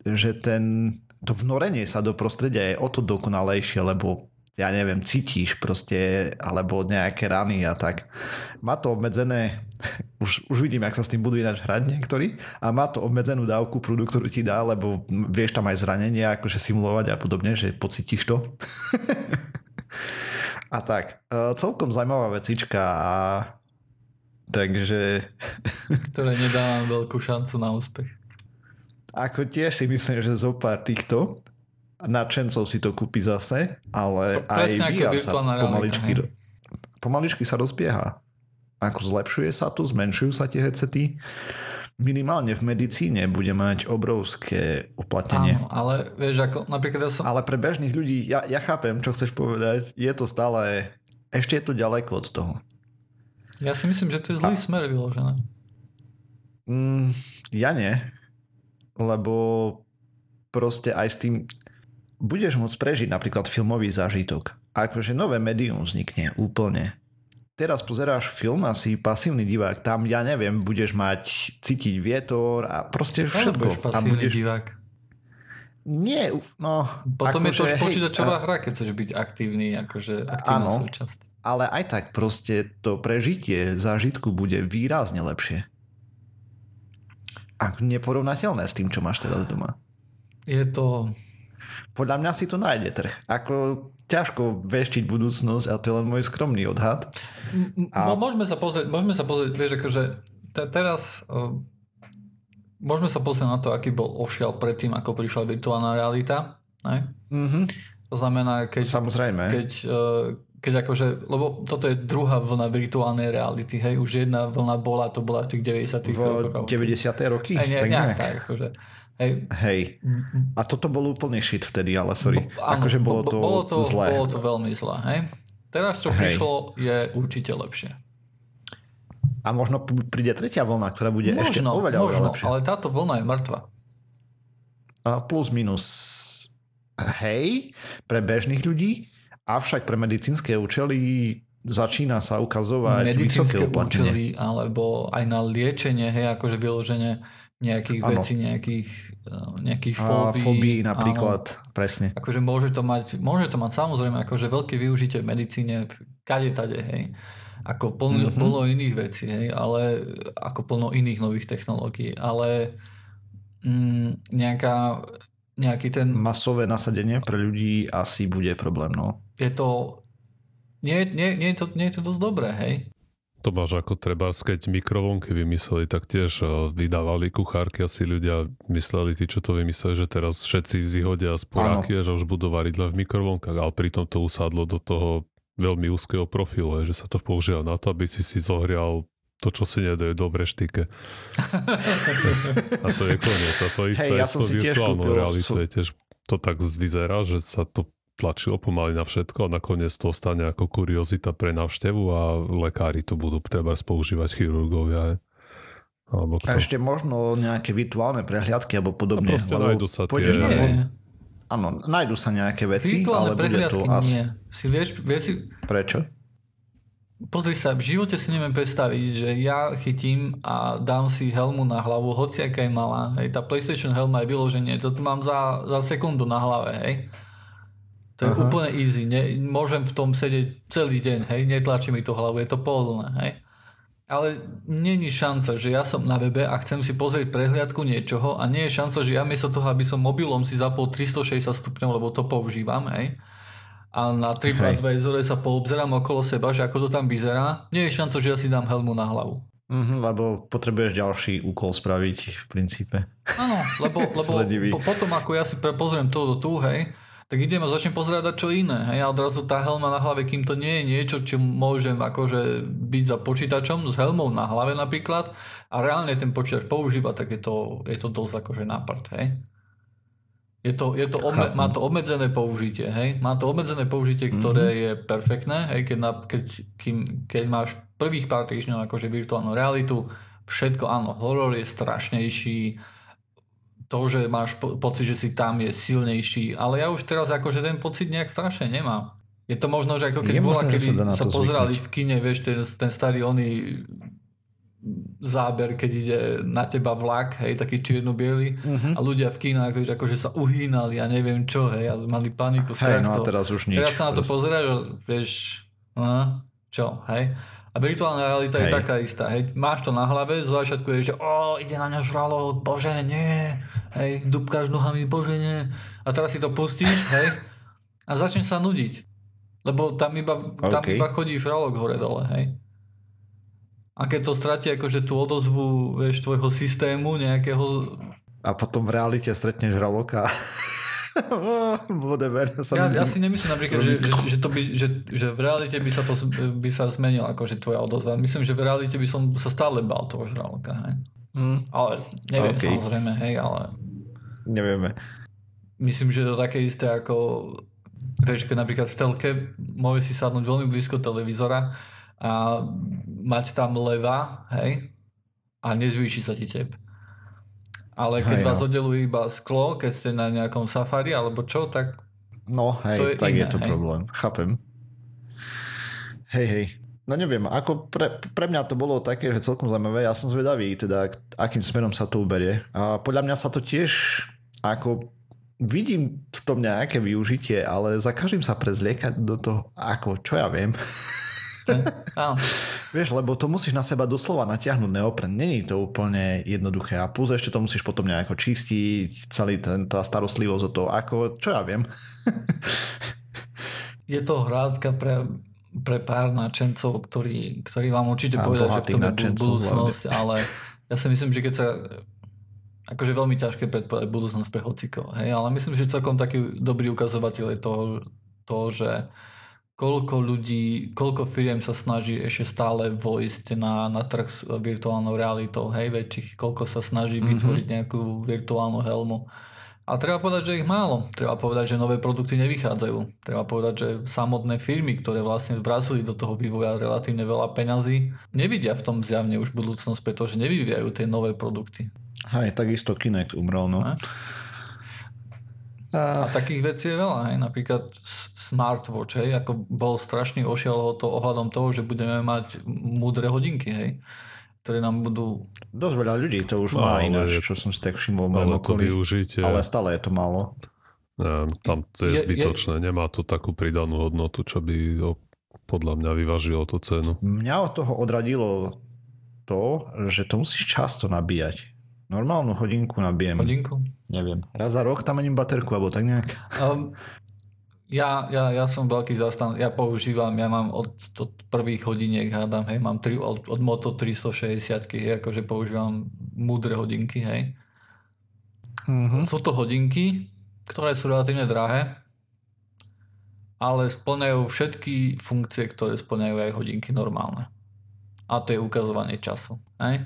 že ten, to vnorenie sa do prostredia je o to dokonalejšie, lebo ja neviem, cítiš proste, alebo nejaké rany a tak. Má to obmedzené, už, už vidím, jak sa s tým budú ináč hrať niektorí, a má to obmedzenú dávku prúdu, ktorú ti dá, lebo vieš tam aj zranenia, akože simulovať a podobne, že pocítiš to. A tak, celkom zaujímavá vecička a takže... Ktoré nedávam veľkú šancu na úspech. Ako tiež si myslím, že zo pár týchto nadšencov si to kúpi zase, ale aj vé er sa pomaličky, realita, pomaličky sa rozbieha. Ako zlepšuje sa to, zmenšujú sa tie headsety. Minimálne v medicíne bude mať obrovské uplatnenie. Áno, ale vieš, ako napríklad ja som... Ale pre bežných ľudí, ja, ja chápem, čo chceš povedať, je to stále, ešte je to ďaleko od toho. Ja si myslím, že to je zlý A... smer vyložené. Mm, ja nie. Lebo proste aj s tým budeš môcť prežiť napríklad filmový zážitok. Akože nové médium vznikne úplne. Teraz pozeráš film a si pasívny divák. Tam, ja neviem, budeš mať cítiť vietor a proste všetko. Tam budeš pasívny divák? Nie, no... Potom akože, je to už počítačová hra, keď chceš byť aktívny, akože aktívna áno, súčasť. Ale aj tak proste to prežitie zážitku bude výrazne lepšie. A neporovnateľné s tým, čo máš teraz doma. Je to... Podľa mňa si to nájde trh. Ako ťažko veštiť budúcnosť a to je len môj skromný odhad. A... Môžeme sa pozrieť, môžeme sa pozrieť, vieš, akože te- teraz uh, môžeme sa pozrieť na to, aký bol ošial predtým, ako prišla virtuálna realita. Mm-hmm. To znamená, keď... Samozrejme. Keď, uh, keď akože, lebo toto je druhá vlna virtuálnej reality, hej, už jedna vlna bola, to bola v tých deväťdesiatych rokoch. deväťdesiate roky? Hej, nie, tak nejak, nejak. Tak, akože, hej. Hej. A toto bol úplne shit vtedy, ale sorry. Bo, áno, akože bolo to, bolo to zlé. Bolo to veľmi zlé, hej. Teraz, čo hej. prišlo, je určite lepšie. A možno príde tretia vlna, ktorá bude možno, ešte oveľa, možno, oveľa lepšia. Ale táto vlna je mŕtva. A plus minus hej, pre bežných ľudí, avšak pre medicínske účely začína sa ukazovať medicínske účely, alebo aj na liečenie, hej, akože vyloženie nejakých ano. vecí, nejakých, nejakých fóbií. Fóbií napríklad, áno. Presne. Akože môže to mať, môže to mať samozrejme, akože veľké využitie v medicíne, kade tade, hej. Ako plno, mm-hmm. plno iných vecí, hej, ale ako plno iných nových technológií, ale mm, nejaká, nejaký ten... Masové nasadenie pre ľudí asi bude problém, no. Je to... Nie, nie, nie, je to, nie je to dosť dobré, hej. To máš ako trebárs, keď mikrovlnky vymysleli, tak tiež vydávali kuchárky, asi ľudia mysleli, tí, čo to vymysleli, že teraz všetci vyhodia sporáky a že už budú variť len v mikrovlnkách, ale pritom to usádlo do toho veľmi úzkeho profilu, že sa to používa na to, aby si si zohrial to, čo si nedoje do breštike. A to je koniec. A to isté hey, ja som si tiež kúpil. Tiež to tak vyzerá, že sa to tlačilo pomaly na všetko a nakoniec to ostane ako kuriozita pre návštevu a lekári to budú treba spoužívať, chirurgovia. Alebo a ešte možno nejaké virtuálne prehliadky alebo podobne. A proste nájdu sa tie... Áno, nájdu sa nejaké veci, virtuálne ale bude to asi... Si vieš, vieš si... Prečo? Pozri sa, v živote si neviem predstaviť, že ja chytím a dám si helmu na hlavu, hociaká je malá. Hej, tá PlayStation helma je vyloženie, to tu mám za, za sekundu na hlave, hej. To je Aha. úplne easy. Ne, môžem v tom sedieť celý deň, hej, netlačí mi to hlavu, je to pohodlné, hej. Ale nie je šanca, že ja som na webe a chcem si pozrieť prehliadku niečoho a nie je šanca, že ja miesto toho, aby som mobilom si zapol tristošesťdesiat stupňov, lebo to používam, hej. A na TripAdvisore sa poobzerám okolo seba, že ako to tam vyzerá, nie je šanca, že ja si dám helmu na hlavu. Mm-hmm, lebo potrebuješ ďalší úkol spraviť v princípe. Áno, lebo, lebo po, potom ako ja si pozriem toto tu, hej, tak idem a začnem pozerať čo iné. Hej? A odrazu tá helma na hlave, kým to nie je niečo, čo môžem akože byť za počítačom s helmou na hlave napríklad a reálne ten počítač používa, tak je to, je to dosť akože náprd. Je to, je to obme- má to obmedzené použitie. Hej? Má to obmedzené použitie, ktoré mm-hmm. je perfektné. Hej? Keď, na, keď, kým, keď máš prvých pár týždňov akože virtuálnu realitu, všetko áno, horor je strašnejší, to, že máš po- pocit, že si tam je silnejší, ale ja už teraz akože ten pocit nejak strašne nemám. Je to možno, že ako keď je bola, možno, keby sa, sa pozerali v kine, vieš, ten, ten starý oný záber, keď ide na teba vlak, hej, taký čierno-biely uh-huh. a ľudia v kinách akože, akože sa uhýnali a neviem čo, hej, a mali paniku. Hej, no a teraz už nič. Teraz sa na to pozerajú, vieš, no, čo, hej. A virtuálna realita hej. je taká istá. Hej. Máš to na hlave, z začiatku je, že ó, ide na mňa žralok, bože, nie. Hej, dupkáš nohami, bože, nie. A teraz si to pustíš, hej, a začne sa nudiť. Lebo tam iba, okay. tam iba chodí žralok hore-dole, hej. A keď to stratí akože tú odozvu, vieš, tvojho systému nejakého... A potom v realite stretneš žraloka. Ja, ja si nemyslím napríklad, že, že, že, to by, že, že v realite by sa to by sa zmenil akože tvoja odozva. Myslím, že v realite by som sa stále bál toho žraloka. Hej? Mm. Ale neviem okay. samozrejme, hej, ale... Nevieme. Myslím, že to také isté ako... Vieš, keď napríklad v telke môžeš si sadnúť veľmi blízko televízora a mať tam leva, hej, a nezvýši sa ti tep. Ale keď hej, vás no. oddeluje iba sklo, keď ste na nejakom safari alebo čo, tak... No hej, to je tak iné, je to hej. problém. Chápem. Hej, hej. No neviem, ako pre, pre mňa to bolo také, že celkom zaujímavé. Ja som zvedavý, teda akým smerom sa to uberie. A podľa mňa sa to tiež, ako vidím v tom nejaké využitie, ale za každým sa prezliekať do toho, ako, čo ja viem... Vieš, lebo to musíš na seba doslova natiahnuť neopren. Není to úplne jednoduché. A plus ešte to musíš potom nejako čistiť, celý ten, tá starostlivosť o to, ako, čo ja viem. Je to hrátka pre, pre pár nadšencov, ktorí, ktorí vám určite povedia, že v tom je budúcnosť, hlavne. Ale ja si myslím, že keď sa... Akože veľmi ťažké predpovedať budúcnosť pre hociko. Hej? Ale myslím, že celkom taký dobrý ukazovateľ je toho, to, že koľko ľudí, koľko firiem sa snaží ešte stále vojsť na, na trh s virtuálnou realitou, hej, väčších, koľko sa snaží vytvoriť mm-hmm. nejakú virtuálnu helmu. A treba povedať, že ich málo. Treba povedať, že nové produkty nevychádzajú. Treba povedať, že samotné firmy, ktoré vlastne vracili do toho vývoja relatívne veľa peňazí, nevidia v tom zjavne už budúcnosť, pretože nevyvíjajú tie nové produkty. Hej, takisto Kinect umrel, no. A, a takých vecí je veľa. Hej. Napríklad smartwatch, hej, ako bol strašný ošiel ho to ohľadom toho, že budeme mať múdre hodinky, hej, ktoré nám budú... Dosť veľa ľudí to už má ináč, čo som si tak všimol v mojom okolí, ale stále je to málo. Ne, tam to je, je zbytočné, je... nemá to takú pridanú hodnotu, čo by podľa mňa vyvážilo tú cenu. Mňa od toho odradilo to, že to musíš často nabíjať. Normálnu hodinku nabijem. Hodinku? Neviem. Raz za rok tam mením baterku, alebo tak nejak. Um... Ja, ja, ja som veľký zastan, ja používam, ja mám od, od prvých hodiniek, hádam, hej, mám tri, od, od Moto tristošesťdesiatky, hej, akože používam múdre hodinky, hej. Mm-hmm. Sú to hodinky, ktoré sú relatívne drahé, ale spĺňajú všetky funkcie, ktoré spĺňajú aj hodinky normálne. A to je ukazovanie času, hej.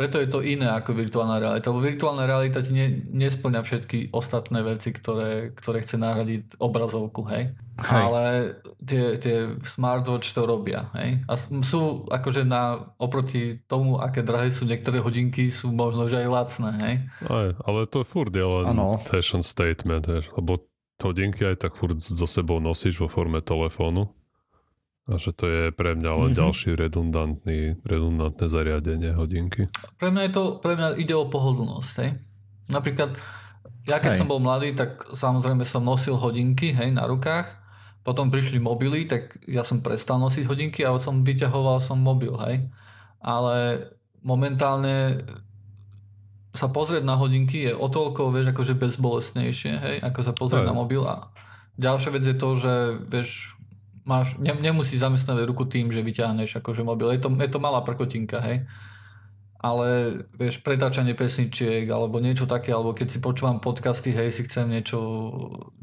Preto je to iné ako virtuálna realita, lebo virtuálna realita ti ne, nespĺňa všetky ostatné veci, ktoré, ktoré chce nahradiť obrazovku, hej. hej. Ale tie, tie smartwatch to robia, hej. A sú akože na, oproti tomu, aké drahé sú niektoré hodinky, sú možno, že aj lacné, hej. Aj, ale to je furt je len ano. Fashion statement, hej. Lebo hodinky aj tak furt so sebou nosíš vo forme telefónu. A že to je pre mňa len mm-hmm. ďalší redundantný, redundantné zariadenie hodinky. Pre mňa je to, pre mňa ide o pohodlnosť, hej. Napríklad, ja keď hej. som bol mladý, tak samozrejme som nosil hodinky, hej, na rukách. Potom prišli mobily, tak ja som prestal nosiť hodinky a som vyťahoval som mobil, hej. Ale momentálne sa pozrieť na hodinky je o toľko, vieš, akože bezbolestnejšie, hej, ako sa pozrieť hej. na mobil. A ďalšia vec je to, že, vieš, máš, ne, nemusíš zamestnávať ruku tým, že vyťahneš akože mobil. Je to, je to malá prkotinka, hej. Ale vieš, pretáčanie pesničiek alebo niečo také, alebo keď si počúvam podcasty, hej, si chcem niečo,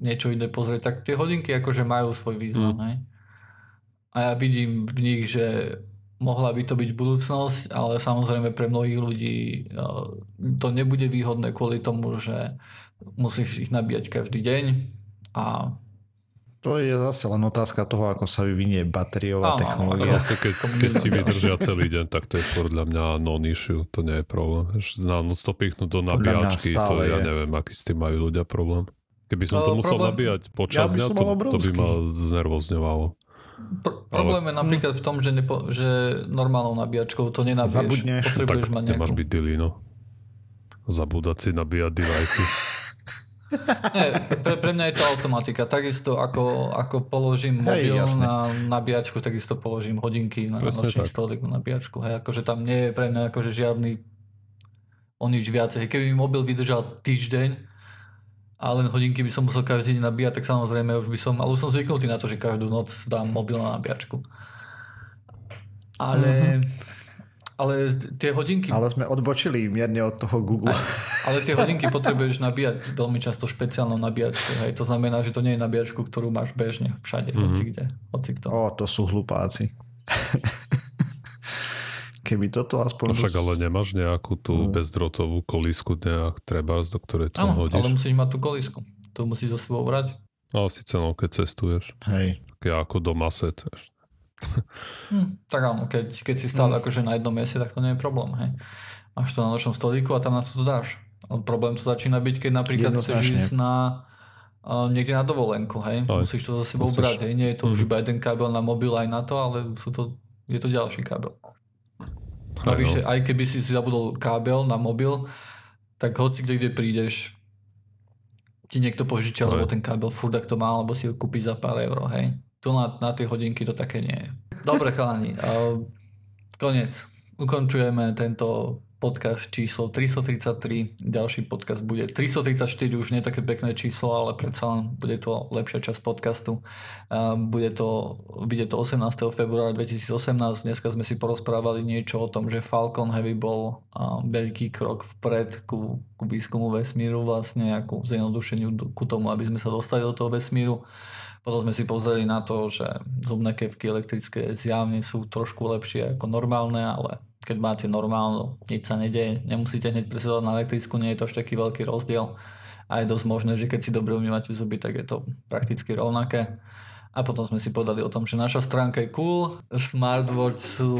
niečo iné pozrieť, tak tie hodinky akože majú svoj význam, mm. hej. A ja vidím v nich, že mohla by to byť budúcnosť, ale samozrejme pre mnohých ľudí to nebude výhodné kvôli tomu, že musíš ich nabíjať každý deň a to je zase len otázka toho, ako sa vyvinie batériová áno, technológia. Zase keď, keď ti vydržia celý deň, tak to je podľa mňa non-issue, to nie je problém. Znám to pichnúť do nabíjačky, to je, ja neviem, aký s tým majú ľudia problém. Keby som to, to musel problém, nabíjať počas dňa, ja to, to by ma znervozňovalo. Pr- problém Ale... je napríklad v tom, že, nepo, že normálnou nabíjačkou to nenabíješ. Zabudneš. Potrebuješ tak nemáš byť dilino. Zabúdať si nabíjať device. Nie, pre, pre mňa je to automatika. Takisto ako, ako položím mobil hej, na nabíjačku, takisto položím hodinky na nočný stolík na nabíjačku. Hej, akože tam nie je pre mňa akože žiadny o nič viacej. Keby mi mobil vydržal týždeň a len hodinky by som musel každý deň nabíjať, tak samozrejme už by som, ale už som zvyknutý na to, že každú noc dám mobil na nabíjačku. Ale... Mm-hmm. Ale tie hodinky... Ale sme odbočili mierne od toho Google. Ale tie hodinky potrebuješ nabíjať veľmi často špeciálnou nabíjačku. Hej. To znamená, že to nie je nabíjačku, ktorú máš bežne všade, mm-hmm. hoci kde. Hoci kto. O, to sú hlupáci. Keby toto aspoň... No však ale nemáš nejakú tú bezdrotovú kolísku nejak trebárs, do ktorej to hodíš? Áno, ale musíš mať tú kolísku. To musíš zo sebou brať. Ale síce no, keď cestuješ. Hej. Keď ako doma setuješ. Hm, tak áno, keď, keď si stále akože na jednom mieste, tak to nie je problém, hej. Máš to na nočnom stolíku a tam na to dáš. Ale problém to začína byť, keď napríklad chceš ísť na uh, niekde na dovolenku, hej. Aj, musíš to za sebou musíš... brať, hej. Nie je to mm. už iba jeden kábel na mobil aj na to, ale sú to, je to ďalší kábel. Navyše, aj keby si si zabudol kábel na mobil, tak hoci kde, kde prídeš, ti niekto požičia, lebo ten kábel furt ak to má, alebo si ho kúpi za pár euro, hej. Tu na, na tie hodinky to také nie je. Dobre, chalani. Uh, koniec. Ukončujeme tento podcast číslo tristotridsaťtri. Ďalší podcast bude tristotridsaťštyri. Už nie také pekné číslo, ale predsa len bude to lepšia časť podcastu. Uh, bude to, bude to osemnásteho februára dvetisícosemnásť. Dneska sme si porozprávali niečo o tom, že Falcon Heavy bol uh, veľký krok vpred ku, ku výskumu vesmíru vlastne a ku zjednodušeniu, ku tomu, aby sme sa dostali do toho vesmíru. Potom sme si pozreli na to, že zubné kevky elektrické zjavne sú trošku lepšie ako normálne, ale keď máte normálnu, nič sa nedeje, nemusíte hneď presedať na elektrickú, nie je to až taký veľký rozdiel. a je dosť možné, že keď si dobre umývate zuby, tak je to prakticky rovnaké. A potom sme si povedali o tom, že naša stránka je cool, smartwatch sú,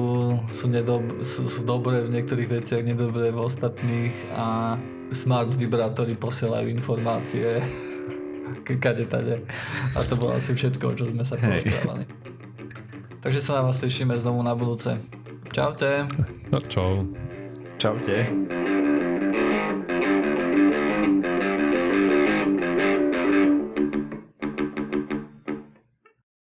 sú, nedob- sú, sú dobré v niektorých veciach, nedobré v ostatných a smart vibrátory posielajú informácie kade tade. A to bolo asi všetko, čo sme sa porozprávali. Takže sa na vás tešíme znovu na budúce. Čaute. Čau. Čaute.